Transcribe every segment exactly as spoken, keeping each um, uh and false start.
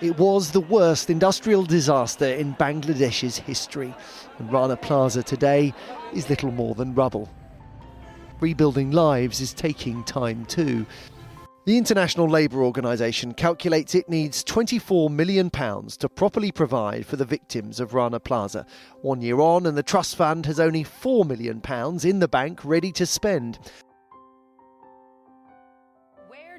It was the worst industrial disaster in Bangladesh's history, and Rana Plaza today is little more than rubble. Rebuilding lives is taking time too. The International Labour Organization calculates it needs twenty-four million pounds to properly provide for the victims of Rana Plaza. One year on, and the Trust Fund has only four million pounds in the bank ready to spend.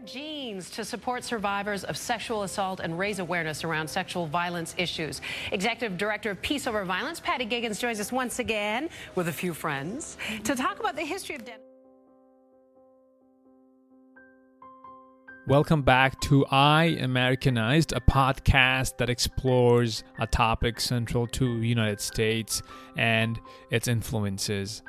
Jeans to support survivors of sexual assault and raise awareness around sexual violence issues. Executive Director of Peace Over Violence, Patty Giggins, joins us once again with a few friends to talk about the history of denim. Welcome back to I Americanized, a podcast that explores a topic central to the United States and its influences.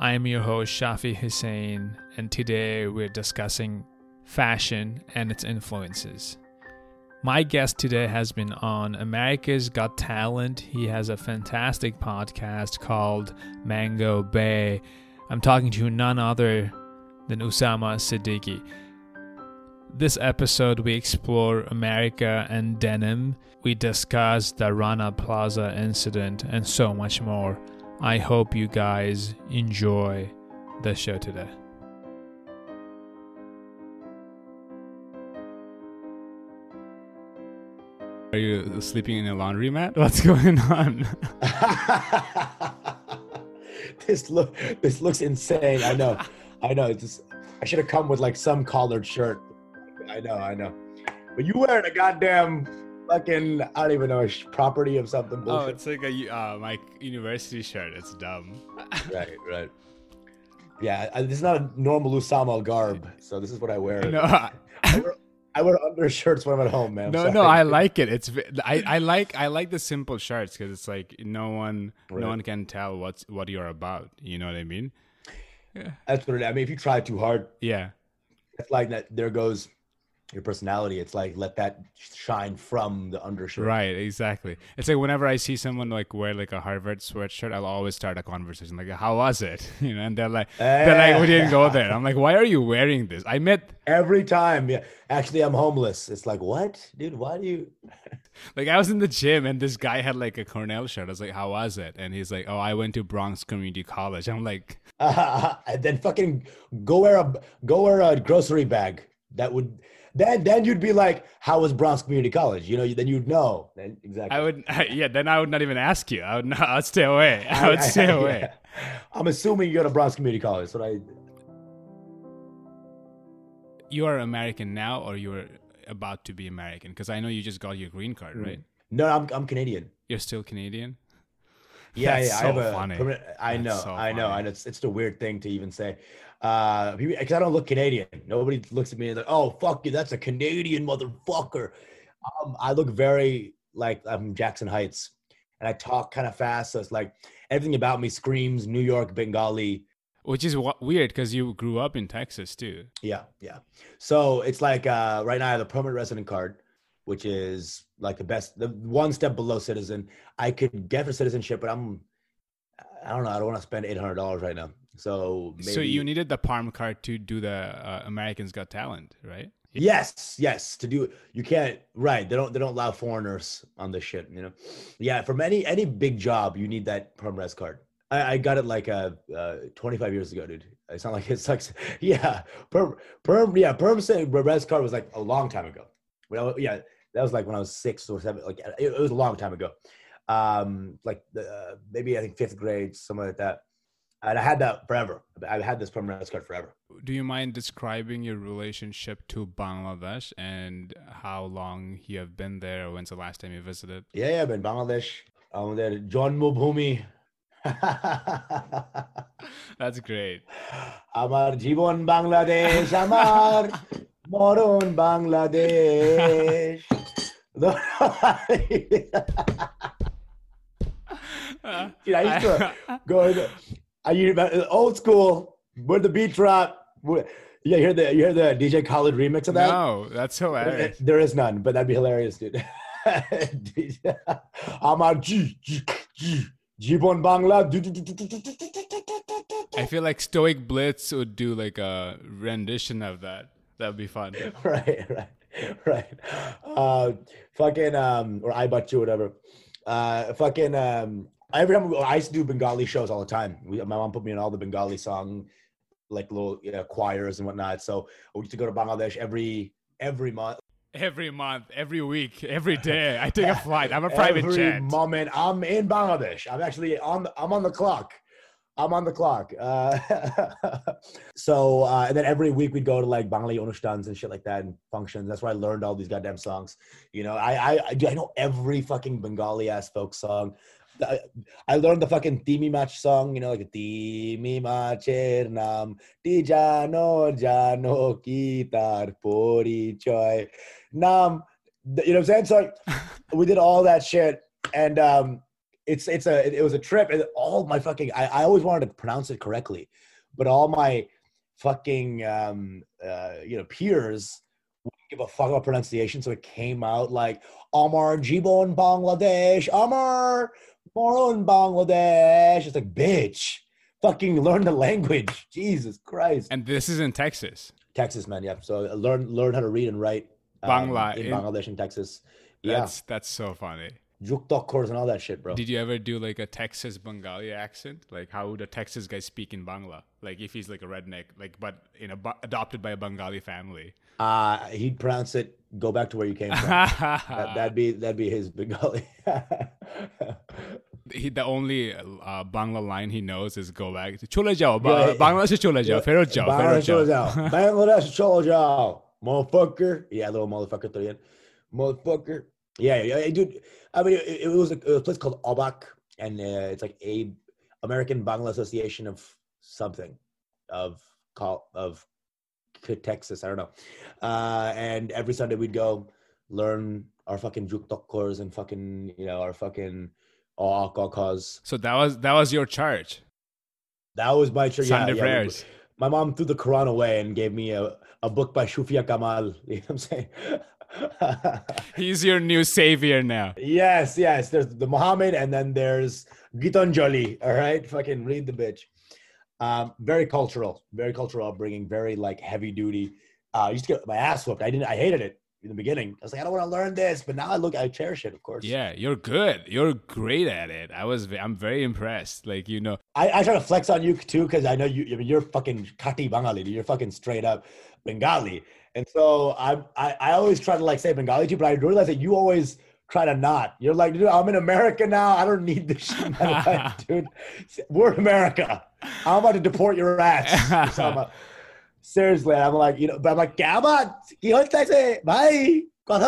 I am your host, Shafi Hussein, and today we're discussing fashion and its influences. My guest today has been on America's Got Talent. He has a fantastic podcast called Mango Bay. I'm talking to none other than Usama Siddiqui. This episode, we explore America and denim. We discuss the Rana Plaza incident and so much more. I hope you guys enjoy the show today. Are you sleeping in a laundromat? What's going on? this look, this looks insane. I know, I know. It's just, I should have come with like some collared shirt. I know, I know. But you wearing a goddamn fucking, I don't even know, a sh- property of something bullshit. Oh, it's like a uh, my university shirt. It's dumb. Right, right. Yeah, I, this is not a normal Usama garb. So this is what I wear. No. I, I wear I wear undershirts when I'm at home, man. I'm no, sorry. no, I like it. It's I, I like I like the simple shirts because it's like no one right. no one can tell what's what you're about. You know what I mean? Yeah. That's what it is. I mean, if you try too hard, yeah, it's like that. There goes your personality. It's like let that shine from the undershirt. Right, exactly. It's like whenever I see someone like wear like a Harvard sweatshirt, I'll always start a conversation like, "How was it?" You know, and they're like, eh. "They're like, we didn't go there." I'm like, "Why are you wearing this?" I met every time. Yeah, actually, I'm homeless. It's like, what, dude? Why do you? Like, I was in the gym and this guy had like a Cornell shirt. I was like, "How was it?" And he's like, "Oh, I went to Bronx Community College." I'm like, uh, and then fucking go wear a go wear a grocery bag. That would. Then, then you'd be like, "How was Bronx Community College?" You know, then you'd know. Then, exactly. I would, I, yeah. Then I would not even ask you. I would not. I'd stay away. I would I, I, stay I, away. Yeah. I'm assuming you go to Bronx Community College. That's what I. You are American now, or you are about to be American? Because I know you just got your green card, mm-hmm. right? No, I'm I'm Canadian. You're still Canadian. Yeah, That's yeah. So I have funny. A. I know, so I know, I know. It's it's the weird thing to even say. Uh, because I don't look Canadian. Nobody looks at me and like, "Oh, fuck you, that's a Canadian motherfucker." Um, I look very like I'm Jackson Heights, and I talk kind of fast. So it's like everything about me screams New York Bengali, which is w- weird because you grew up in Texas too. Yeah, yeah. So it's like uh, right now I have a permanent resident card, which is like the best, the one step below citizen. I could get for citizenship, but I'm, I don't know. I don't want to spend eight hundred dollars right now. So maybe, so you needed the P A R M card to do the uh, Americans Got Talent, right? Yes, yes. To do you can't right. They don't they don't allow foreigners on this shit. You know, yeah. From any any big job, you need that P A R M res card. I, I got it like uh, uh twenty-five years ago, dude. It's not like it sucks. Yeah, perm perm yeah perm res card was like a long time ago. Well, yeah, that was like when I was six or seven. Like it, it was a long time ago. Um, like the, uh, maybe I think fifth grade, something like that. And I had that forever. I've had this permanent res card forever. Do you mind describing your relationship to Bangladesh and how long you have been there? When's the last time you visited? Yeah, yeah, I've been Bangladesh. I'm there. Janmabhoomi. That's great. Amar Jibon Bangladesh. Amar Moron Bangladesh. Dude, I used to go to... I hear old school with the beat drop. Yeah, you hear the you hear the D J Khaled remix of that? No, that's hilarious. There is none, but that'd be hilarious, dude. I'm out. G G G Jibon Bangla. I feel like Stoic Blitz would do like a rendition of that. That'd be fun. Right, right. right? Uh, fucking, um, or I But You, whatever. Uh, fucking, um, every time we, I used to do Bengali shows all the time. We, my mom put me in all the Bengali song, like little you know, choirs and whatnot. So we used to go to Bangladesh every every month. Every month, every week, every day, I take a flight. I'm a private every jet. Every moment, I'm in Bangladesh. I'm actually on. I'm on the clock. I'm on the clock. Uh, so, uh, and then every week we'd go to like Bangali Onushtans and shit like that and functions. That's where I learned all these goddamn songs. You know, I I I, I know every fucking Bengali ass folk song. I, I learned the fucking Timi Mach song, you know, like Timi Macher Nam Ti Jano Jano Ki Tar Pori Choy Nam. You know what I'm saying? So we did all that shit, and um, it's it's a it, it was a trip. And all my fucking I, I always wanted to pronounce it correctly, but all my fucking um, uh, you know peers wouldn't give a fuck about pronunciation, so it came out like Amar Jibon Bangladesh, Amar Moron Bangladesh. It's like, bitch, fucking learn the language. Jesus Christ. And this is in Texas. Texas, man. Yeah. So learn learn how to read and write um, Bangla in, in Bangladesh and Texas. Yeah. That's that's so funny. Juk-tok course and all that shit, bro. Did you ever do like a Texas Bengali accent? Like how would a Texas guy speak in Bangla? Like if he's like a redneck, like but you know, adopted by a Bengali family. Uh, he'd pronounce it, go back to where you came from. that, that'd be that'd be his Bengali. he, the only uh, Bangla line he knows is go back. Chole jao, Bangladesh chole jao, Ferro jao, Ferro jao. Bangladesh chole jao, motherfucker. Yeah, little motherfucker through it. Motherfucker. Yeah, yeah, dude. I mean, it, it, was a, it was a place called A B A C, and uh, it's like a American Bangla Association of something, of of Texas. I don't know. Uh, and every Sunday we'd go learn our fucking juk-tok chords and fucking you know our fucking awkakas. So that was that was your charge. That was my charge. Sunday yeah, yeah, prayers. We, my mom threw the Quran away and gave me a, a book by Shufia Kamal. You know what I'm saying? He's your new savior now. Yes, yes. There's the Muhammad, and then there's Gitanjali. All right, fucking read the bitch. Um, very cultural, very cultural upbringing, very like heavy duty. Uh, I used to get my ass whooped. I didn't. I hated it in the beginning. I was like, I don't want to learn this, but now I look, I cherish it. Of course. Yeah, you're good. You're great at it. I was. I'm very impressed. Like you know, I, I try to flex on you too because I know you. I mean, you're fucking Kati Bangali. You're fucking straight up Bengali. And so I, I I always try to like say Bengali to you, but I realize that you always try to not. You're like, dude, I'm in America now. I don't need this shit. Like, dude, we're America. I'm about to deport your ass. So I'm like, seriously, I'm like, you know, but I'm like, bye. And all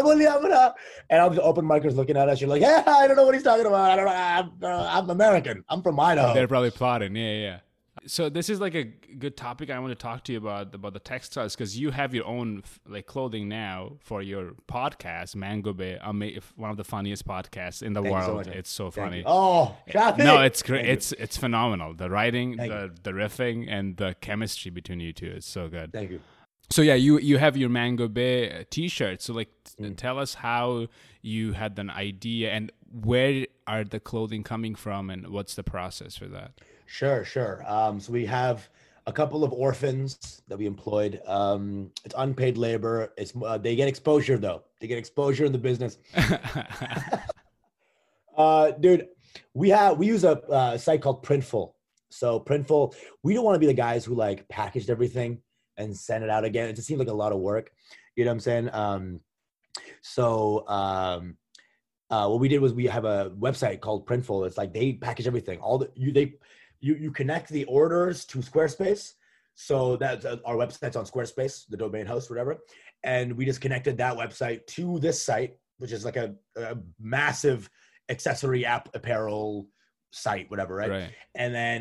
the open micers looking at us. You're like, yeah, I don't know what he's talking about. I don't know. I'm, uh, I'm American. I'm from Idaho. They're probably plotting. Yeah, yeah. So this is like a good topic I want to talk to you about, about the textiles, because you have your own like clothing now for your podcast, Mango Bay, one of the funniest podcasts in the Thank world. So it's so Thank funny. You. Oh, Shafi. No, it's great. Thank it's you. It's phenomenal. The writing, Thank the you. the riffing, and the chemistry between you two is so good. Thank you. So yeah, you, you have your Mango Bay T-shirt. So like, mm-hmm. tell us how you had an idea and where are the clothing coming from, and what's the process for that? Sure, sure. Um, so we have a couple of orphans that we employed. Um, it's unpaid labor. It's uh, they get exposure though. They get exposure in the business. uh, dude, we have we use a uh, site called Printful. So Printful, we don't want to be the guys who like packaged everything and sent it out again. It just seemed like a lot of work. You know what I'm saying? Um, so. Um, Uh, what we did was we have a website called Printful. It's like they package everything. All the you they you you connect the orders to Squarespace, so that uh, our website's on Squarespace, the domain host, whatever. And we just connected that website to this site, which is like a, a massive accessory app apparel site, whatever, right? right. And then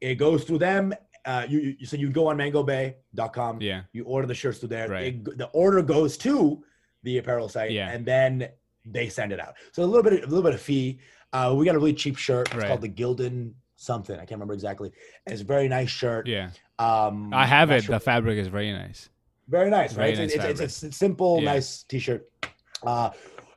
it goes through them. Uh, you, you so you go on mango bay dot com. Yeah. You order the shirts through there. Right. It, the order goes to the apparel site, yeah. and then. They send it out. So a little bit, a little bit of fee. Uh, we got a really cheap shirt. It's right. called the Gildan something. I can't remember exactly. And it's a very nice shirt. Yeah. Um, I have it. Sure. The fabric is very nice. Very nice, very right? Nice it's, it's, it's, it's a simple, yeah. nice T-shirt. Uh,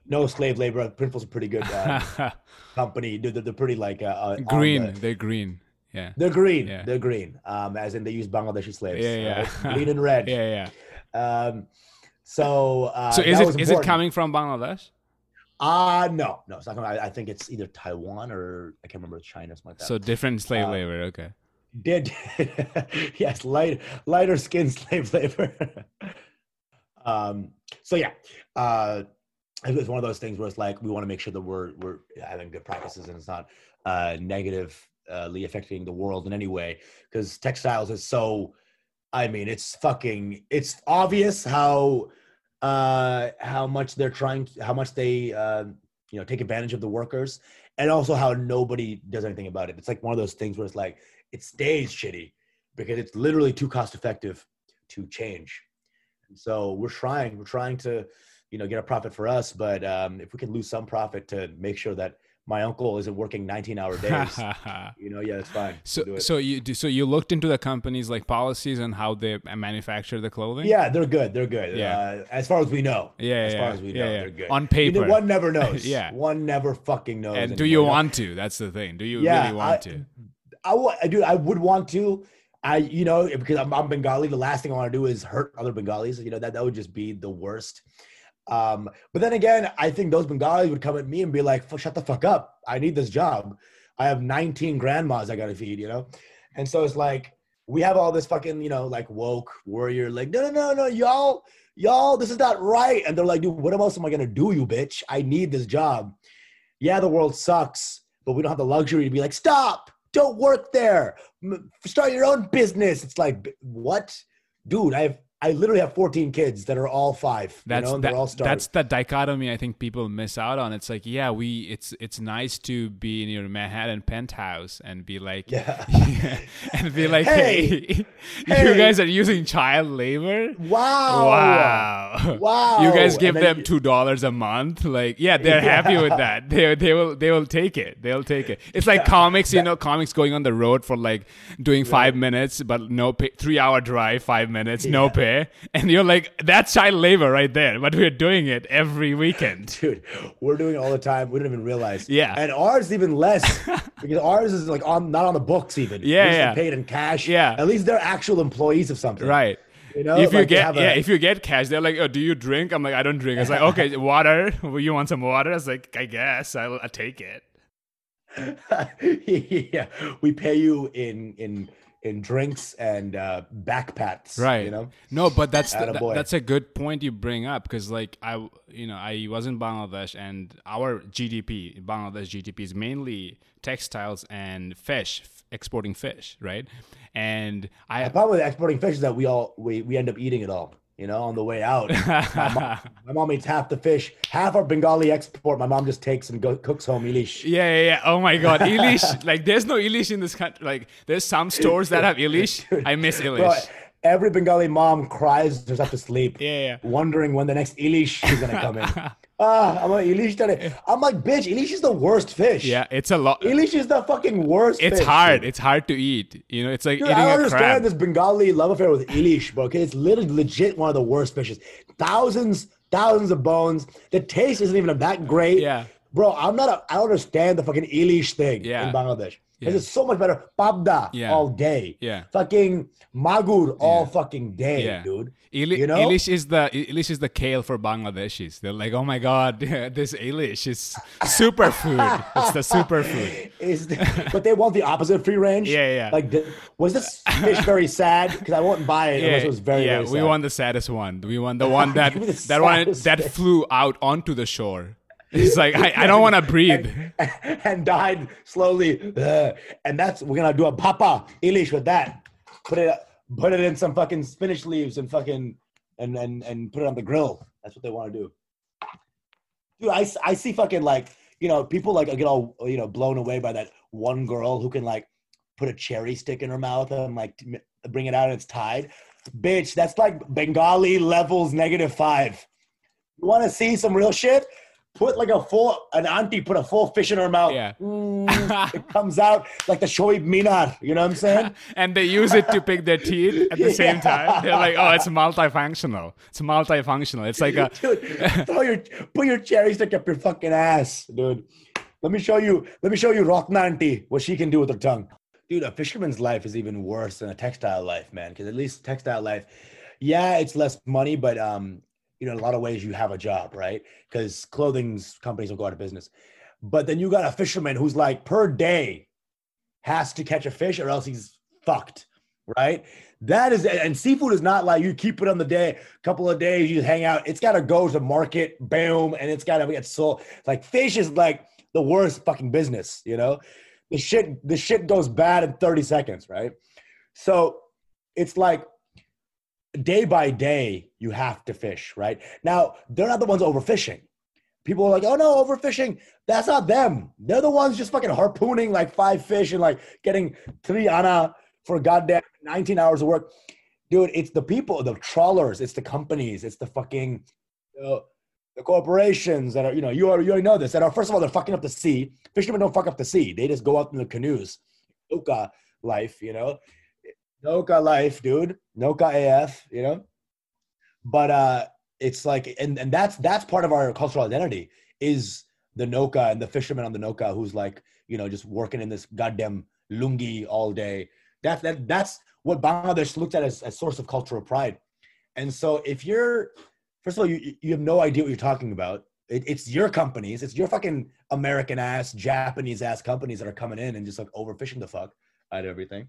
no slave labor. Printful's a pretty good uh, company. They're, they're pretty like uh, green. The, they're green. Yeah. They're green. Yeah. They're green. Um, as in they use Bangladeshi slaves. Yeah, yeah. Uh, green and red. Yeah, yeah. Um, So, uh, so is it is it coming from Bangladesh? Ah, uh, no, no, it's not. I, I think it's either Taiwan or I can't remember China, something like that. So different slave uh, labor, okay. Did yes, light lighter skin slave labor. um. So yeah, uh, it was one of those things where it's like we want to make sure that we're we're having good practices and it's not uh, negatively affecting the world in any way, because textiles is so. I mean, it's fucking. It's obvious how. Uh, how much they're trying, to, how much they, uh, you know, take advantage of the workers, and also how nobody does anything about it. It's like one of those things where it's like, it stays shitty because it's literally too cost effective to change. And so we're trying, we're trying to, you know, get a profit for us, but um, if we can lose some profit to make sure that my uncle isn't working nineteen hour days, you know, yeah, it's fine. So, do it. so you do, so you looked into the company's like policies and how they manufacture the clothing. Yeah, they're good. They're good. Yeah. Uh, as far as we know. Yeah. As yeah, far as we yeah, know, yeah. They're good. On paper, you know, one never knows. yeah. One never fucking knows. And do you want to? That's the thing. Do you yeah, really want I, to? I, I, I do. I would want to. I, you know, because I'm, I'm Bengali. The last thing I want to do is hurt other Bengalis. You know, that that would just be the worst. Um, but then again, I think those Bengalis would come at me and be like, shut the fuck up. I need this job. I have nineteen grandmas I got to feed, you know? And so it's like, we have all this fucking, you know, like woke warrior, like, no, no, no, no, y'all, y'all, this is not right. And they're like, dude, what else am I going to do, you bitch? I need this job. Yeah, the world sucks, but we don't have the luxury to be like, stop, don't work there. Start your own business. It's like, what? Dude, I have I literally have fourteen kids that are all five. That's you know, and that, they're all started. That's the dichotomy I think people miss out on. It's like, yeah, we it's it's nice to be in your Manhattan penthouse and be like, yeah. yeah and be like, hey, hey, hey, you guys are using child labor. Wow, wow, wow. You guys give them two dollars a month. Like, yeah, they're yeah. happy with that. They they will they will take it. They'll take it. It's like yeah. comics, you know, comics going on the road for like doing yeah. five minutes, but no pay, three hour drive, five minutes, yeah. no pay. And you're like, that's child labor right there, but we're doing it every weekend. Dude, we're doing it all the time. We don't even realize. Yeah. And ours even less because ours is like on not on the books even. Yeah. We're yeah. paid in cash. Yeah. At least they're actual employees of something. Right. You know, if like you get a, yeah, if you get cash, they're like, oh, do you drink? I'm like, I don't drink. I was like, okay, water. You want some water? I was like, I guess I'll, I'll take it. yeah. We pay you in in in drinks and uh, backpats, right? You know, no, but that's the, that, that's a good point you bring up because, like, I, you know, I was in Bangladesh and our G D P, Bangladesh G D P, is mainly textiles and fish, f- exporting fish, right? And I the problem with exporting fish is that we all we, we end up eating it all, you know, on the way out. my, mom, my mom eats half the fish, half our Bengali export. My mom just takes and go, cooks home ilish. Yeah, yeah, yeah. Oh my God, ilish! Like, there's no ilish in this country. Like, there's some stores that have ilish. I miss ilish. Bro, every Bengali mom cries herself to sleep, yeah, yeah, wondering when the next ilish is gonna come in. Ah, I'm like, ilish today. I'm like, bitch, ilish is the worst fish. Yeah, it's a lot. Ilish is the fucking worst it's fish. It's hard. Dude. It's hard to eat. You know, it's like dude, eating a crab. I understand this Bengali love affair with ilish, but okay, it's literally legit one of the worst fishes. Thousands, thousands of bones. The taste isn't even that great. Yeah. Bro, I'm not, a, I don't understand the fucking ilish thing yeah. in Bangladesh. Yeah. This is so much better. Pabda yeah. all day. Yeah. Fucking magur all yeah. fucking day, yeah. dude. Ili- you know? Ilish is the ilish is the kale for Bangladeshis. They're like, oh my God, this ilish is superfood. It's the superfood. Is the, but they want the opposite free range. Yeah, yeah. Like, the, was this fish very sad? Because I wouldn't buy it yeah, unless it was very, yeah, very sad. Yeah, we want the saddest one. We want the one that that one that fish. flew out onto the shore. It's like, I, I don't want to breathe. And, and died slowly. Ugh. And that's, we're going to do a papa ilish with that. Put it put it in some fucking spinach leaves and fucking, and and, and put it on the grill. That's what they want to do. Dude, I, I see fucking like, you know, people like get all, you know, blown away by that one girl who can like put a cherry stick in her mouth and like bring it out and it's tied. Bitch, that's like Bengali levels negative five. You want to see some real shit? Put like a full, an auntie put a full fish in her mouth. Yeah. Mm, it comes out like the Shoaib Minar, you know what I'm saying? And they use it to pick their teeth at the same yeah. time. They're like, oh, it's multifunctional. It's multifunctional. It's like a... Dude, throw your, put your cherry stick up your fucking ass, dude. Let me show you, let me show you Rokna auntie, what she can do with her tongue. Dude, a fisherman's life is even worse than a textile life, man. Because at least textile life, yeah, it's less money, but um, you know, in a lot of ways you have a job, right? Because clothing companies will go out of business. But then you got a fisherman who's like per day has to catch a fish or else he's fucked, right? That is, and seafood is not like you keep it on the day, a couple of days, you hang out. It's got to go to market, boom, and it's got to get sold. Like fish is like the worst fucking business, you know? The shit, the shit goes bad in thirty seconds, right? So it's like day by day, you have to fish, right? Now, they're not the ones overfishing. People are like, oh no, overfishing. That's not them. They're the ones just fucking harpooning like five fish and like getting three ana for goddamn nineteen hours of work. Dude, it's the people, the trawlers, it's the companies, it's the fucking, you know, the corporations that are, you know, you already, you already know this, that are, first of all, they're fucking up the sea. Fishermen don't fuck up the sea. They just go out in the canoes. Noka life, you know? Noka life, dude. Noka A F, you know? But, uh, it's like, and, and that's that's part of our cultural identity is the Noka and the fisherman on the Noka who's like, you know, just working in this goddamn lungi all day. That, that that's what Bangladesh looked at as a source of cultural pride. And so if you're, first of all, you you have no idea what you're talking about. It, it's your companies. It's your fucking American-ass, Japanese-ass companies that are coming in and just like overfishing the fuck out of everything.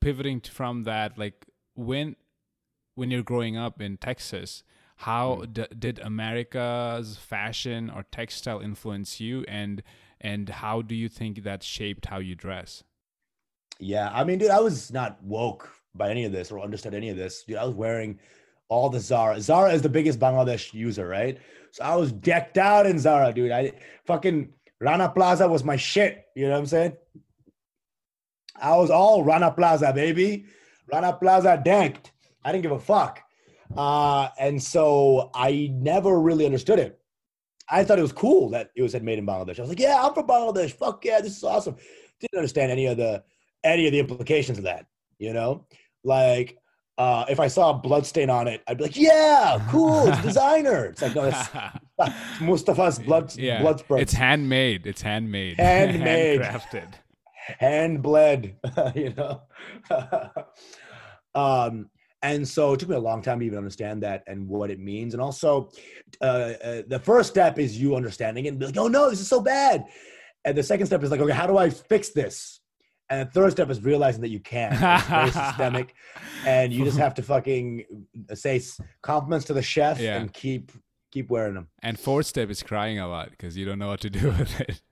Pivoting from that, like when when you're growing up in Texas, how d- did America's fashion or textile influence you, and and how do you think that shaped how you dress? Yeah, I mean, dude, I was not woke by any of this or understood any of this. Dude, I was wearing all the Zara. Zara is the biggest Bangladesh user, right? So I was decked out in Zara, dude. I fucking Rana Plaza was my shit. You know what I'm saying? I was all Rana Plaza, baby. Rana Plaza decked. I didn't give a fuck. Uh, and so I never really understood it. I thought it was cool that it was made in Bangladesh. I was like, yeah, I'm from Bangladesh. Fuck yeah, this is awesome. Didn't understand any of the any of the implications of that, you know? Like, uh, if I saw a blood stain on it, I'd be like, yeah, cool, it's designer. It's like, no, it's Mustafa's blood, yeah, blood spurts. It's handmade. It's handmade. Handmade. Handcrafted. Hand bled, you know? um. And so it took me a long time to even understand that and what it means. And also, uh, uh, the first step is you understanding it and be like, oh no, this is so bad. And the second step is like, okay, how do I fix this? And the third step is realizing that you can. It's very systemic. And you just have to fucking say compliments to the chef yeah. and keep keep wearing them. And fourth step is crying a lot because you don't know what to do with it.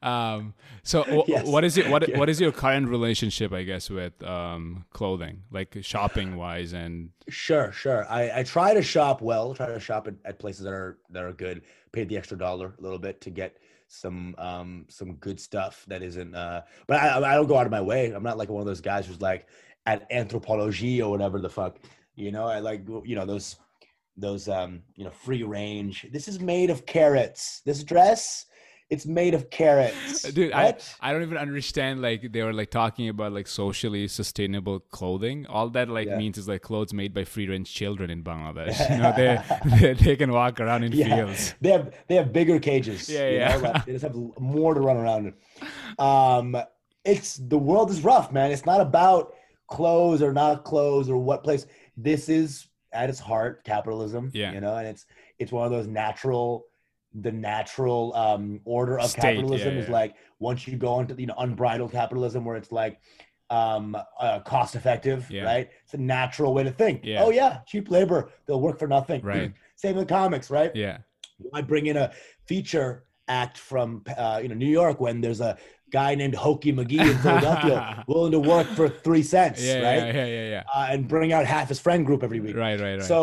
Um, so w- yes. what is it? What, yeah. what is your current relationship, I guess, with, um, clothing, like shopping wise and. Sure. Sure. I, I try to shop well, try to shop at, at places that are, that are good, pay the extra dollar a little bit to get some, um, some good stuff that isn't, uh, but I, I don't go out of my way. I'm not like one of those guys who's like at Anthropologie or whatever the fuck, you know, I like, you know, those, those, um, you know, free range, this is made of carrots, this dress. It's made of carrots. Dude, what? I I don't even understand, like, they were, like, talking about, like, socially sustainable clothing. All that, like, yeah. means is, like, clothes made by free-range children in Bangladesh. You know, they they can walk around in yeah. fields. They have they have bigger cages. Yeah, you yeah. know? Like, they just have more to run around in. Um, it's, the world is rough, man. It's not about clothes or not clothes or what place. This is, at its heart, capitalism, yeah. you know, and it's it's one of those natural... the natural um, order of State, capitalism yeah, yeah. is like once you go into, you know, unbridled capitalism where it's like um, uh, cost effective, yeah. right? It's a natural way to think. Yeah. Oh yeah, cheap labor, they'll work for nothing. Right. Same with comics, right? Yeah. I bring in a feature act from uh, you know, New York when there's a guy named Hokey McGee in Philadelphia willing to work for three cents, yeah, right? Yeah, yeah, yeah. yeah. Uh, and bring out half his friend group every week. Right, right, right. So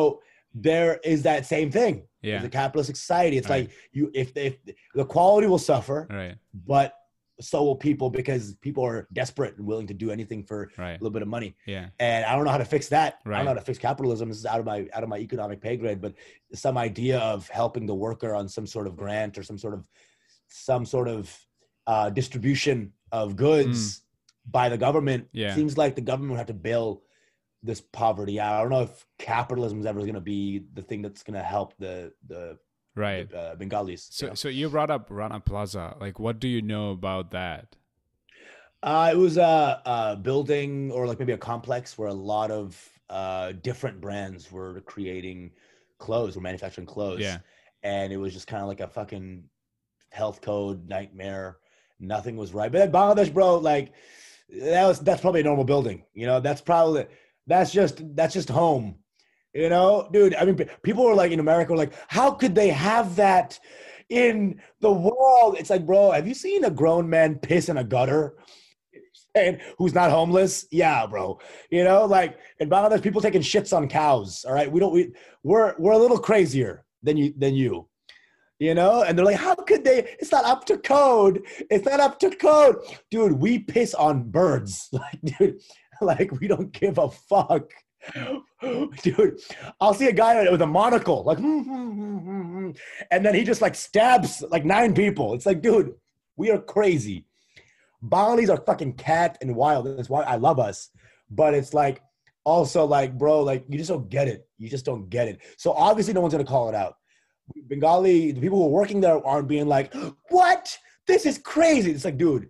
there is that same thing. Yeah. It's a capitalistic society. It's right. like you, if they, if the quality will suffer, right. but so will people because people are desperate and willing to do anything for right. a little bit of money. Yeah. And I don't know how to fix that. Right. I don't know how to fix capitalism. This is out of my, out of my economic pay grade, but some idea of helping the worker on some sort of grant or some sort of, some sort of uh, distribution of goods mm. by the government. Yeah. It seems like the government would have to bail this poverty. I don't know if capitalism is ever going to be the thing that's going to help the the right the, uh, Bengalis. So, you know? So you brought up Rana Plaza. Like, what do you know about that? Uh, it was a, a building or like maybe a complex where a lot of uh, different brands were creating clothes. We're manufacturing clothes. Yeah. And it was just kind of like a fucking health code nightmare. Nothing was right. But at Bangladesh, bro, like that was, that's probably a normal building. You know, that's probably, that's just, that's just home. You know, dude, I mean, people were like in America were like, how could they have that in the world? It's like, bro, have you seen a grown man piss in a gutter and who's not homeless? Yeah, bro. You know, like in Bangladesh, people taking shits on cows. All right. We don't, we, we're, we're a little crazier than you, than you, you know? And they're like, how could they, it's not up to code. It's not up to code. Dude, we piss on birds. Like, dude, like we don't give a fuck. Dude, I'll see a guy with a monocle, like, and then he just like stabs like nine people. It's like, dude, we are crazy. Balinese are fucking cat and wild. That's why I love us. But it's like, also like, bro, like you just don't get it. You just don't get it. So obviously no one's going to call it out. Bengali, the people who are working there aren't being like, what? This is crazy. It's like, dude,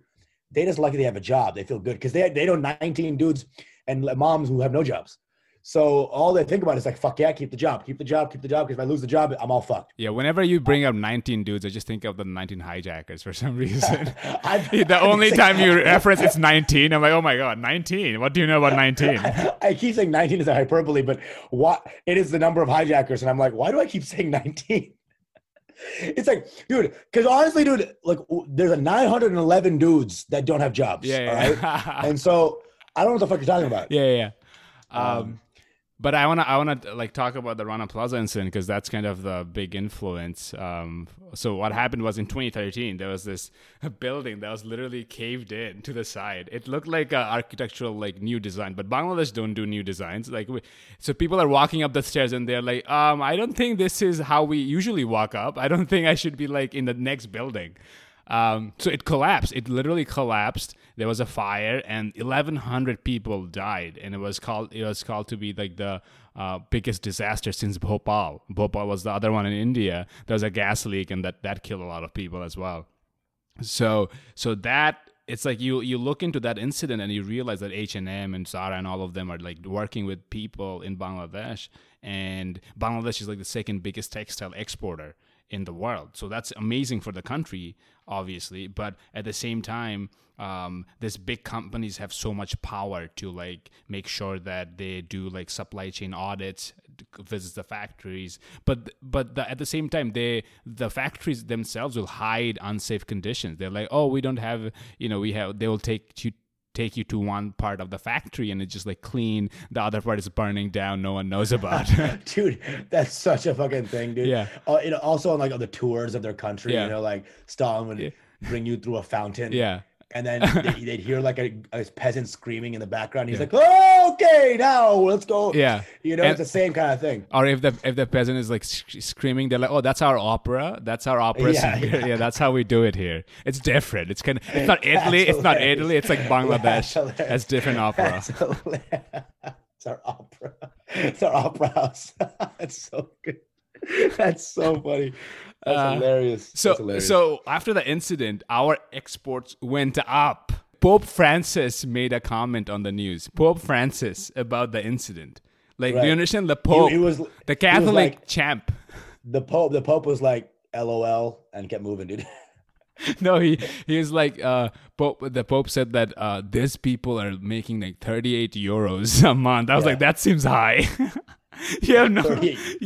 they just lucky they have a job. They feel good because they, they know nineteen dudes and moms who have no jobs. So all they think about is like, fuck yeah, keep the job, keep the job, keep the job. Because if I lose the job, I'm all fucked. Yeah, whenever you bring up nineteen dudes, I just think of the nineteen hijackers for some reason. The only time you reference it's nineteen, I'm like, oh my God, nineteen. What do you know about nineteen? I, I keep saying nineteen is a hyperbole, but what, it is the number of hijackers. And I'm like, why do I keep saying nineteen? It's like, dude, because honestly, dude, like there's a nine hundred eleven dudes that don't have jobs. Yeah, yeah, all right? And so I don't know what the fuck you're talking about. Yeah, yeah. Um, um But I wanna I wanna like talk about the Rana Plaza incident because that's kind of the big influence. Um, so what happened was in twenty thirteen there was this building that was literally caved in to the side. It looked like an architectural like new design, but Bangladesh don't do new designs. Like we, so people are walking up the stairs and they're like, um, I don't think this is how we usually walk up. I don't think I should be like in the next building. Um, so it collapsed. It literally collapsed. There was a fire, and eleven hundred people died, and it was called. It was called to be like the uh, biggest disaster since Bhopal. Bhopal was the other one in India. There was a gas leak, and that, that killed a lot of people as well. So, so that it's like you you look into that incident, and you realize that H and M and Zara and all of them are like working with people in Bangladesh, and Bangladesh is like the second biggest textile exporter in the world. So that's amazing for the country, obviously. But at the same time, um, these big companies have so much power to like make sure that they do like supply chain audits, visits the factories. But but the, at the same time, they the factories themselves will hide unsafe conditions. They're like, oh, we don't have, you know, we have. They will take two. take you to one part of the factory and it's just like clean, the other part is burning down, no one knows about. Dude, that's such a fucking thing, dude. Yeah. Uh, you know, also on like other tours of their country, yeah. You know, like Stalin would yeah. bring you through a fountain. Yeah. And then they, they'd hear like a, a peasant screaming in the background. He's yeah. like, oh, okay, now let's go. Yeah. You know, and it's the same kind of thing. Or if the if the peasant is like sh- screaming, they're like, oh, that's our opera. That's our opera. Yeah, yeah. yeah, that's how we do it here. It's different. It's kind of, it's not Italy. That's it's hilarious. not Italy. It's like Bangladesh. That's, that's different opera. That's it's our opera. It's our opera house. That's so good. That's so funny. That's uh, hilarious. So, That's hilarious. So after the incident, our exports went up. Pope Francis made a comment on the news. Pope Francis about the incident. Like, right. Do you understand? The Pope, he, he was, the Catholic like, champ. The Pope, the Pope was like, L O L, and kept moving, dude. No, he he was like, uh, Pope. The Pope said that uh, these people are making like thirty-eight euros a month. I was yeah. like, that seems high. Yeah, no euros.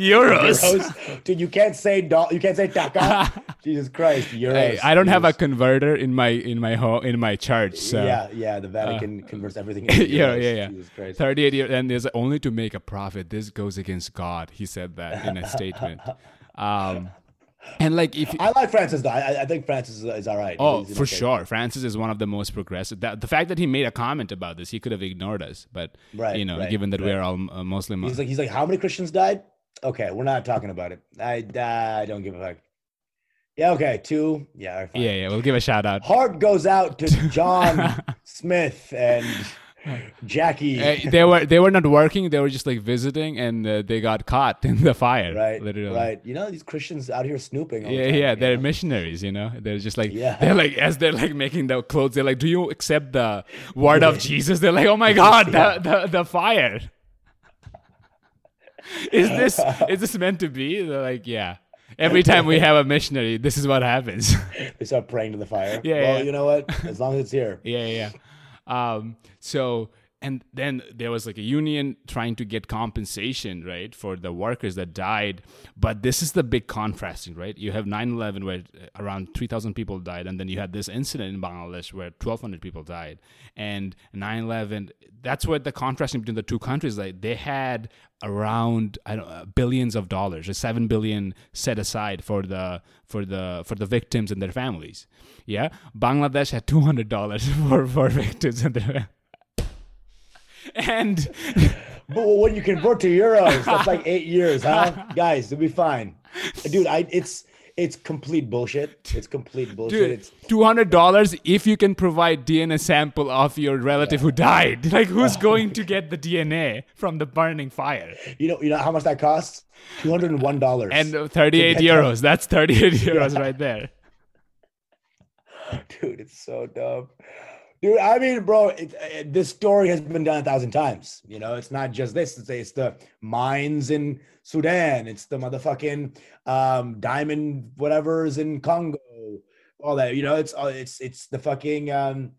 euros, dude. You can't say do- You can't say taka. Jesus Christ, euros. Hey, I don't euros. have a converter in my in my home in my church. So. Yeah, yeah. The Vatican uh, converts everything into euros. Yeah, yeah, yeah. Jesus Christ. Thirty-eight euros, and there's only to make a profit. This goes against God. He said that in a statement. Um, and like, if I like Francis, though. I, I think Francis is, is all right. Oh, for sure. Francis is one of the most progressive. That, the fact that he made a comment about this, he could have ignored us, but right, you know, right, given that right. we're all uh, Muslim, he's like, he's like, how many Christians died? Okay, we're not talking about it. I uh, I don't give a fuck. Yeah, okay, two. Yeah, all right, fine. yeah, yeah. We'll give a shout out. Heart goes out to John Smith and Jackie. Uh, they were they were not working. They were just like visiting, and uh, they got caught in the fire. Right, literally. Right. You know, these Christians out here snooping. All yeah, the time, yeah. They're know? missionaries. You know, they're just like yeah. they're like as they're like making the clothes. They're like, do you accept the word yeah. of Jesus? They're like, oh my God, yeah. the, the the fire. Is this is this meant to be? They're like, yeah. Every time we have a missionary, this is what happens. They start praying to the fire. Yeah. Well, yeah. You know what? As long as it's here. Yeah, yeah. Um, so, and then there was like a union trying to get compensation, right, for the workers that died. But this is the big contrasting, right? You have nine eleven where around three thousand people died. And then you had this incident in Bangladesh where twelve hundred people died. And nine eleven, that's where the contrasting between the two countries, like they had around I don't know, billions of dollars, or seven billion set aside for the for the for the victims and their families. Yeah, Bangladesh had two hundred dollars for for victims and their and but when you convert to euros, that's like eight years, huh? Guys, it'll be fine, dude. I it's It's complete bullshit. It's complete bullshit. Dude, it's two hundred dollars if you can provide D N A sample of your relative yeah. who died. Like, who's going to get the D N A from the burning fire? You know, you know how much that costs? two hundred one dollars. And thirty-eight euros. That's thirty-eight euros yeah. right there. Dude, it's so dumb. Dude, I mean, bro, it, it, this story has been done a thousand times. You know, it's not just this. It's, it's the mines in Sudan. It's the motherfucking um, diamond whatever's in Congo. All that, you know, it's it's it's the fucking um,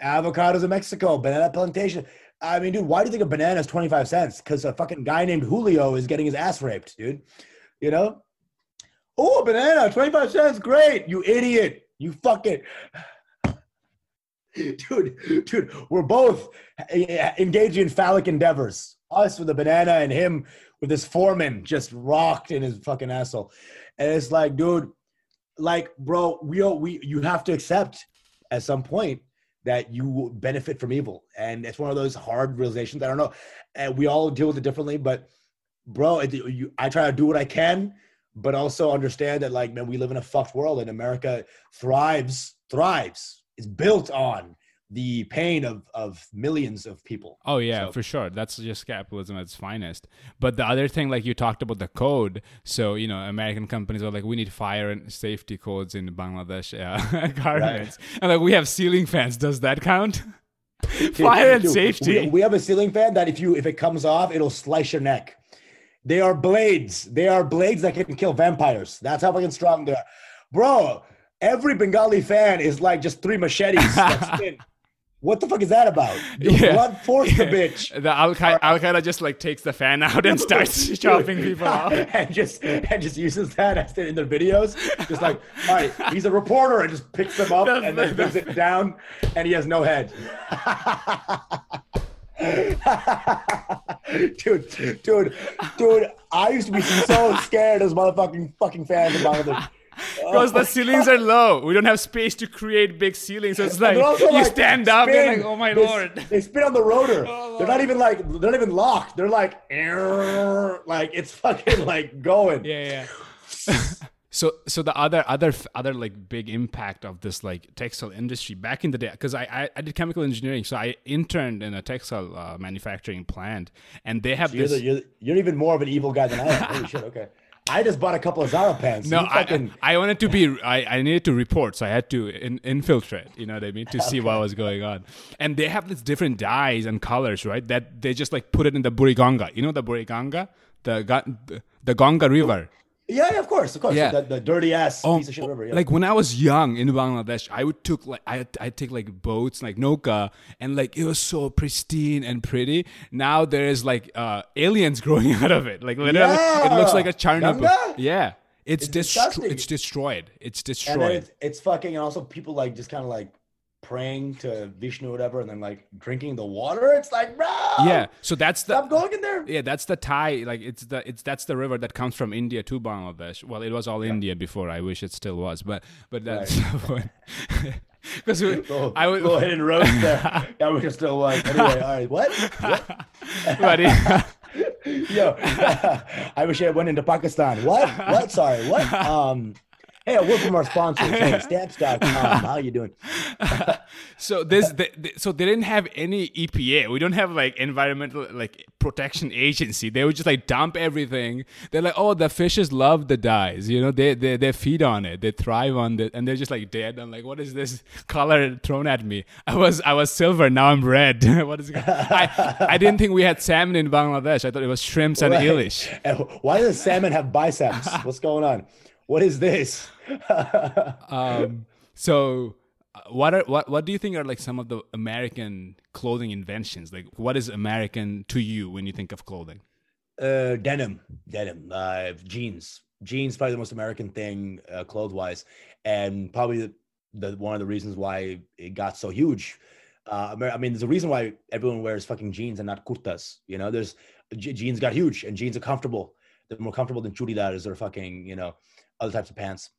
avocados in Mexico, banana plantation. I mean, dude, why do you think a banana is twenty-five cents? Because a fucking guy named Julio is getting his ass raped, dude. You know? Oh, banana, twenty-five cents. Great. You idiot. You fucking... Dude, dude, we're both engaged in phallic endeavors. Us with a banana and him with his foreman just rocked in his fucking asshole. And it's like, dude, like, bro, we all, we you have to accept at some point that you benefit from evil. And it's one of those hard realizations. I don't know. And we all deal with it differently. But, bro, it, you, I try to do what I can, but also understand that, like, man, we live in a fucked world, and America thrives, thrives. It's built on the pain of, of millions of people. Oh, yeah, so. For sure. That's just capitalism at its finest. But the other thing, like you talked about the code. So, you know, American companies are like, we need fire and safety codes in Bangladesh uh, garments. Right. And like, we have ceiling fans. Does that count? Dude, fire and dude, safety. We, we have a ceiling fan that if you if it comes off, it'll slice your neck. They are blades. They are blades that can kill vampires. That's how fucking strong they are. Bro, every Bengali fan is like just three machetes. That's it. What the fuck is that about? Dude, yeah. Blood force yeah. the bitch. The Al Qaeda just like takes the fan out and starts dude. chopping people off, and just and just uses that as in their videos. Just like, all right, he's a reporter, and just picks them up and then brings it down, and he has no head. dude, dude, dude! I used to be so scared as motherfucking fucking fans about this. Because oh the ceilings God. are low. We don't have space to create big ceilings. So it's like, you like stand spin. up and like, oh my they, Lord. They spin on the rotor. Oh, they're not even like, they're not even locked. They're like, like it's fucking like going. Yeah, yeah. So, so the other, other, other like big impact of this like textile industry back in the day, because I, I, I did chemical engineering, so I interned in a textile uh, manufacturing plant, and they have so this. You're, the, you're, you're even more of an evil guy than I am. Holy shit! Okay. I just bought a couple of Zara pants. No, fucking... I, I wanted to be, I, I needed to report, so I had to in, infiltrate, you know what I mean, to okay. see what was going on. And they have these different dyes and colors, right, that they just like put it in the Buriganga. You know the Buriganga? The, the Ganga River. Yeah, yeah, of course, of course. Yeah. The, the dirty ass oh, piece of shit river. Yeah. Like when I was young in Bangladesh, I would took like, I, I'd take like boats, like Noka, and like it was so pristine and pretty. Now there is like uh, aliens growing out of it. Like literally, yeah. it looks like a Chernobyl. Yeah. It's, it's, destro- it's destroyed. It's destroyed. And it's, it's fucking, and also people like just kind of like praying to Vishnu or whatever, and then like drinking the water. It's like, bro. Yeah. So that's the. Stop going in there. Yeah, that's the Thai. Like it's the it's that's the river that comes from India to Bangladesh. Well, it was all yeah. India before. I wish it still was, but but that's right. the point. Because I would go ahead and roast there. I wish it still was. Anyway, all right. What? what? Buddy. Yo, I wish I went into Pakistan. What? What? Sorry. What? Um. Hey, we're from our sponsors, hey, stamps dot com. How you doing? So there's the, the, so they didn't have any E P A. We don't have like environmental like protection agency. They would just like dump everything. They're like, oh, the fishes love the dyes. You know, they they they feed on it. They thrive on it, and they're just like dead. I'm like, what is this color thrown at me? I was I was silver. Now I'm red. What is it? I I didn't think we had salmon in Bangladesh. I thought it was shrimps and right. Eelish. Why does salmon have biceps? What's going on? What is this? um, so. What are what what do you think are like some of the American clothing inventions? Like, what is American to you when you think of clothing? Uh, denim, denim, uh, jeans, jeans. Probably the most American thing, uh, clothes wise, and probably the, the one of the reasons why it got so huge. Uh, I mean, there's a reason why everyone wears fucking jeans and not kurtas. You know, there's jeans got huge, and jeans are comfortable. They're more comfortable than churidars or fucking, you know, other types of pants.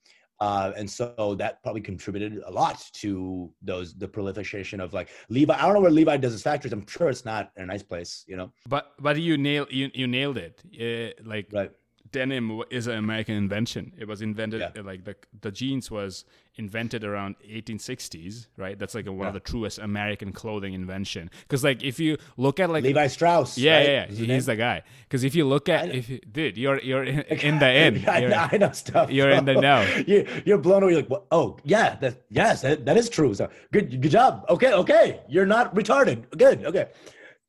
Uh, and so that probably contributed a lot to those, the proliferation of like Levi. I don't know where Levi does his factories. I'm sure it's not a nice place, you know, but, but you nail, you, you nailed it. Uh, like right. Denim is an American invention. It was invented yeah. like the, the jeans was invented around eighteen sixties, right? That's like a, one yeah. of the truest American clothing invention. Cause like, if you look at like Levi Strauss, yeah, right? yeah, yeah. He, he's the guy. Cause if you look at, if you, dude, you're, you're in, in the end, I, I, I know stuff. You're bro. in the know. You, you're blown away. You're like, well, oh yeah, that, yes, that, that is true. So good, good job. Okay. Okay. You're not retarded. Good. Okay.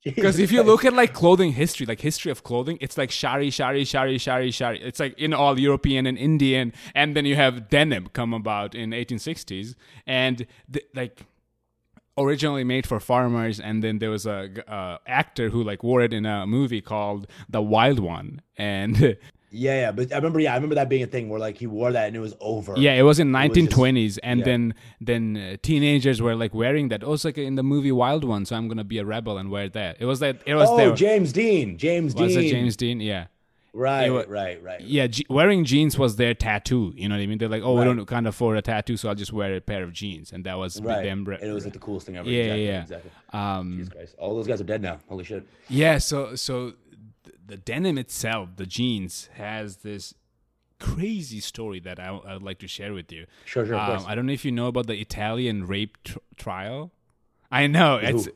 Because if you look at like clothing history, like history of clothing, it's like shari, shari, shari, shari, shari. It's like in all European and Indian. And then you have denim come about in eighteen sixties and th- like originally made for farmers. And then there was a uh, actor who like wore it in a movie called The Wild One. And... Yeah, yeah, but I remember, yeah, I remember that being a thing where like he wore that and it was over. Yeah, it was in nineteen twenties, was just, and yeah. then then uh, teenagers were like wearing that. Oh, it's like in the movie Wild One, so I'm gonna be a rebel and wear that. It was that. It was. Oh, there. James Dean, James was Dean. Was it James Dean? Yeah. Right, was, right, right. Yeah, je- wearing jeans was their tattoo. You know what I mean? They're like, oh, right. we don't can't afford a tattoo, so I'll just wear a pair of jeans, and that was right. them. Re- it was like the coolest thing ever. Yeah, exactly, yeah. Exactly. Um, Jesus Christ, all those guys are dead now. Holy shit. Yeah. So so. The denim itself, the jeans, has this crazy story that I, I would like to share with you. Sure, sure. Um, I don't know if you know about the Italian rape tr- trial. I know it's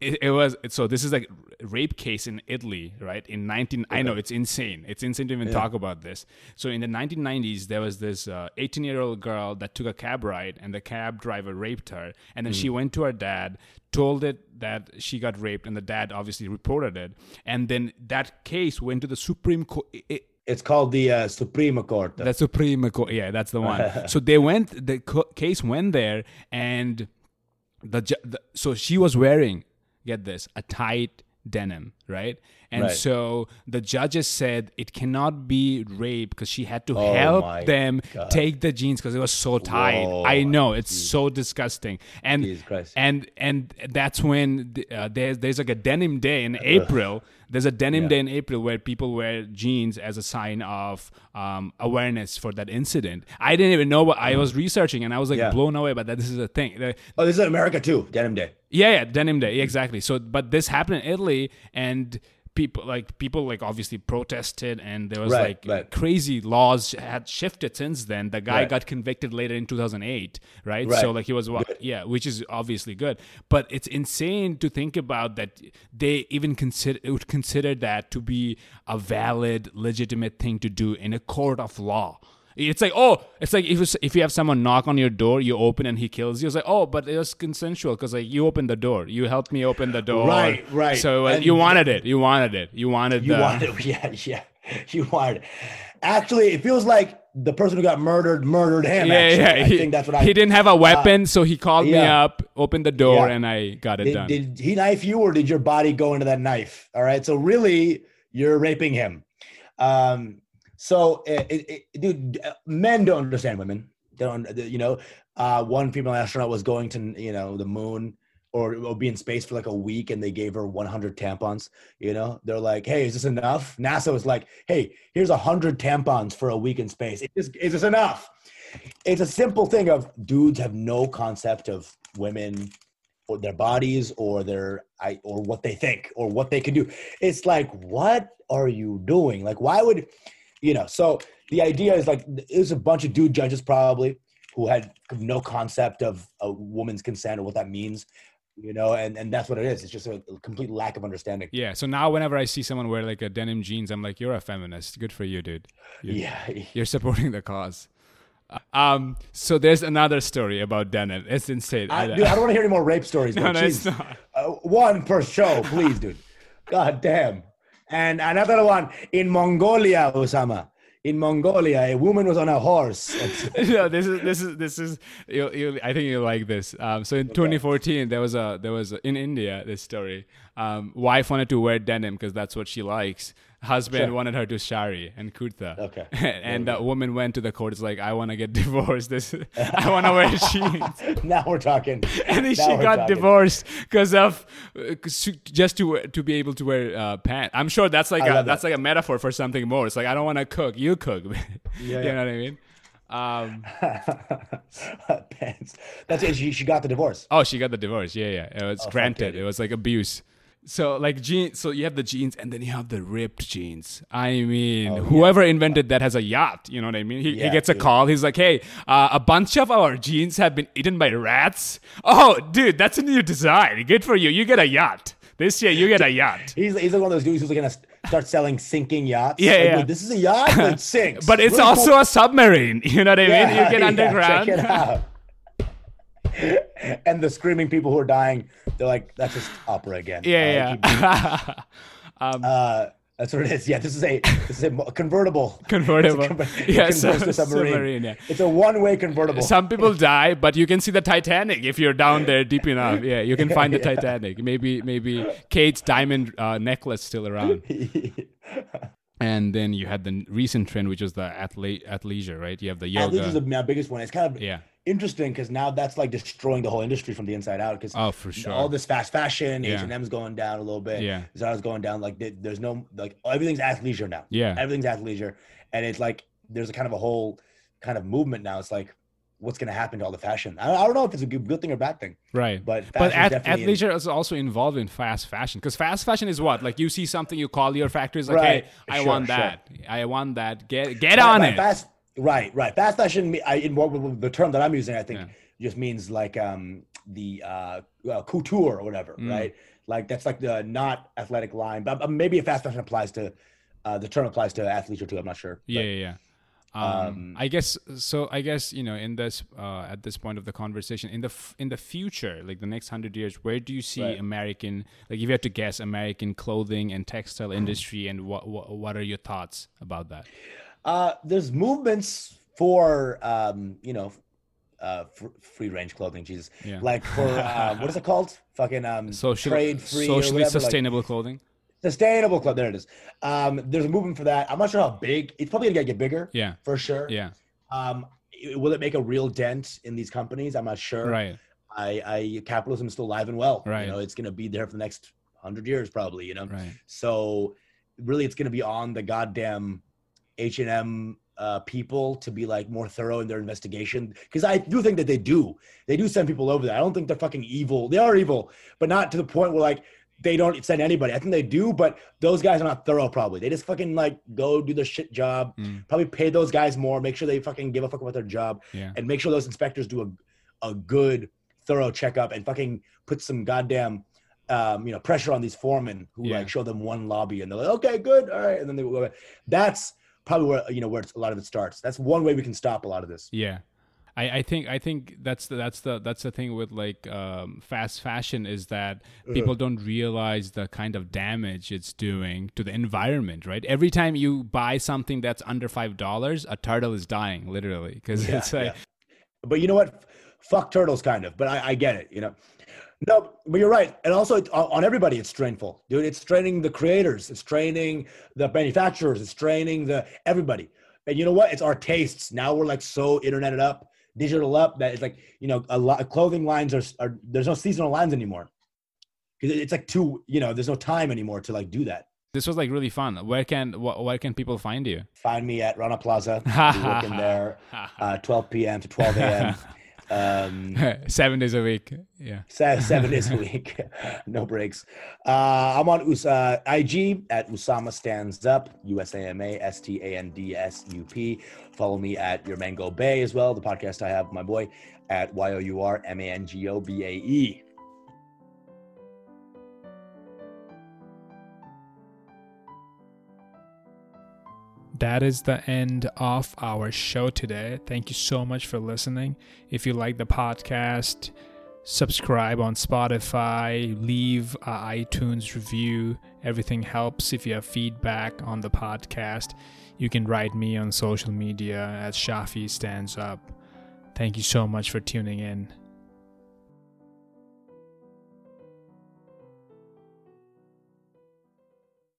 it, it was so. This is like a rape case in Italy, right? In nineteen, okay. I know it's insane. It's insane to even yeah. talk about this. So in the nineteen nineties, there was this eighteen-year-old girl that took a cab ride, and the cab driver raped her, and then mm. she went to her dad. Told it that she got raped, and the dad obviously reported it. And then that case went to the Supreme Court. It, it's called the uh, Suprema Court. The Suprema Court. Yeah, that's the one. So they went, the co- case went there, and the, the so she was wearing, get this, a tight denim, right? And right. so the judges said it cannot be rape because she had to oh help them God. take the jeans because it was so tight. Whoa, I know it's geez. so disgusting. And and and that's when uh, there's there's like a denim day in April. There's a denim yeah. day in April where people wear jeans as a sign of um, awareness for that incident. I didn't even know what I was researching, and I was like yeah. blown away by that. This is a thing. Oh, this is America too. Denim day. Yeah, yeah, denim day. Yeah, exactly. So, but this happened in Italy, and people like people like obviously protested, and there was right, like right. crazy laws had shifted since then. The guy right. got convicted later in two thousand eight, right? right? So like he was, good. yeah, which is obviously good. But it's insane to think about that they even consider would consider that to be a valid, legitimate thing to do in a court of law. It's like, oh, it's like if you, if you have someone knock on your door, you open and he kills you. It's like, oh, but it was consensual because like you opened the door. You helped me open the door. Right, right. So uh, you wanted it. You wanted it. You wanted You the- wanted Yeah, yeah. You wanted it. Actually, it feels like the person who got murdered, murdered him. Yeah, actually. yeah. I he, think that's what I... He didn't have a weapon, uh, so he called yeah. me up, opened the door, yeah. and I got it did, done. Did he knife you or did your body go into that knife? All right. So really, you're raping him. Um... So, it, it, it, dude, men don't understand women. They don't, you know, uh, one female astronaut was going to, you know, the moon or, or be in space for like a week, and they gave her one hundred tampons. You know, they're like, hey, is this enough? NASA was like, hey, here's one hundred tampons for a week in space. Is, is this enough? It's a simple thing of dudes have no concept of women or their bodies or their I or what they think or what they can do. It's like, what are you doing? Like, why would... You know, so the idea is like, there's a bunch of dude judges probably who had no concept of a woman's consent or what that means, you know, and, and that's what it is. It's just a complete lack of understanding. Yeah. So now whenever I see someone wear like a denim jeans, I'm like, you're a feminist. Good for you, dude. You're, yeah. You're supporting the cause. Um. So there's another story about denim. It's insane. I, dude, I don't want to hear any more rape stories. No, no, it's not. Uh, one per show, please, dude. God damn. And another one in Mongolia, Usama. In Mongolia, a woman was on a horse. No, this is this is this is. You, you, I think you like this. Um, so in okay. twenty fourteen, there was a there was a, in India this story. Um, wife wanted to wear denim because that's what she likes. Husband sure. wanted her to shari and kurta. Okay. And that woman went to the court. It's like, I want to get divorced. This I want to wear jeans. Now we're talking. And then now she got talking. divorced because of just to to be able to wear uh, pants. I'm sure that's like a, that's that. like a metaphor for something more. It's like, I don't want to cook. You cook. Yeah, you yeah. know what I mean? Um, pants. That's it. She she got the divorce. Oh, she got the divorce. Yeah, yeah. It was oh, granted. It was like abuse. So like jeans, so you have the jeans and then you have the ripped jeans. I mean, oh, whoever yeah. invented that has a yacht. You know what I mean? He, yeah, he gets a dude. call. He's like, hey, uh, a bunch of our jeans have been eaten by rats. Oh, dude, that's a new design. Good for you. You get a yacht. This year, you get a yacht. He's, he's like one of those dudes who's going to start selling sinking yachts. Yeah, like, yeah. Wait, this is a yacht, but it sinks. But it's really also cool. a submarine. You know what I yeah, mean? You get yeah, underground. Check it out. And the screaming people who are dying, they're like, that's just opera again. Yeah, uh, yeah. um, uh, that's what it is. Yeah, this is a this is a convertible. Convertible. It's a, yeah, so, submarine. submarine yeah. It's a one-way convertible. Some people die, but you can see the Titanic if you're down there deep enough. Yeah, you can find the yeah. Titanic. Maybe maybe Kate's diamond uh, necklace still around. And then you had the recent trend, which is the athlete athleisure, right? You have the yoga. Athleisure is my biggest one. It's kind of yeah. interesting because now that's like destroying the whole industry from the inside out. Because oh, for sure, all this fast fashion, yeah. H and M's going down a little bit. Yeah, Zara's going down. Like there's no like everything's athleisure now. Yeah, everything's athleisure, and it's like there's a kind of a whole kind of movement now. It's like what's going to happen to all the fashion? I don't know if it's a good thing or bad thing. Right, but but at, athleisure in- is also involved in fast fashion because fast fashion is what like you see something, you call your factories like, right. hey, I sure, want sure. that, I want that. Get get right, on right. it. Fast- Right, right. Fast fashion. I in what the term that I'm using, I think, yeah. just means like um, the uh, uh, couture or whatever, mm. right? Like that's like the not athletic line, but uh, maybe a fast fashion applies to uh, the term applies to athleisure too. I'm not sure. Yeah, but, yeah, yeah. Um, um, I guess so. I guess you know, in this uh, at this point of the conversation, in the f- in the future, like the next hundred years, where do you see right. American? Like, if you had to guess, American clothing and textile mm. industry, and what wh- what are your thoughts about that? Uh, there's movements for, um, you know, uh, fr- free range clothing, Jesus. Yeah. Like for, uh, what is it called? Fucking um, Social, trade free. Socially sustainable like, clothing. Sustainable clothing. There it is. Um, there's a movement for that. I'm not sure how big. It's probably going to get bigger. Yeah. For sure. Yeah. Um, will it make a real dent in these companies? I'm not sure. Right. I, I capitalism is still alive and well. Right. You know, it's going to be there for the next hundred years probably, you know. Right. So really it's going to be on the goddamn H and M uh, people to be like more thorough in their investigation. Because I do think that they do. They do send people over there. I don't think they're fucking evil. They are evil, but not to the point where like they don't send anybody. I think they do, but those guys are not thorough probably. They just fucking like go do their shit job, mm. probably pay those guys more, make sure they fucking give a fuck about their job yeah. and make sure those inspectors do a, a good thorough checkup and fucking put some goddamn um, you know, pressure on these foremen who yeah. like show them one lobby and they're like, okay, good. All right. And then they go back. That's probably where you know where it's, a lot of it starts. That's one way we can stop a lot of this. Yeah, I, I think I think that's the that's the that's the thing with like um, fast fashion is that uh-huh. people don't realize the kind of damage it's doing to the environment. Right, every time you buy something that's under five dollars, a turtle is dying literally because yeah, it's like. Yeah. But you know what? Fuck turtles, kind of. But I, I get it. You know. No, but you're right. And also it, on everybody, it's strainful, dude. It's training the creators. It's training the manufacturers. It's training the everybody. And you know what? It's our tastes. Now we're like so interneted up, digital up that it's like, you know, a lot of clothing lines are, are there's no seasonal lines anymore. It's like too, you know, there's no time anymore to like do that. This was like really fun. Where can wh- where can people find you? Find me at Rana Plaza. I'll be working there, uh, twelve p.m. to twelve a.m. Um, seven days a week. Yeah. Seven days a week. No breaks. Uh, I'm on uh, I G at Usama Stands Up, U S A M A S T A N D S U P. Follow me at Your Mango Bay as well. The podcast I have, my boy, at Y O U R M A N G O B A E. That is the end of our show today. Thank you so much for listening. If you like the podcast, subscribe on Spotify, leave a iTunes review. Everything helps. If you have feedback on the podcast, you can write me on social media at Shafi Stands Up. Thank you so much for tuning in.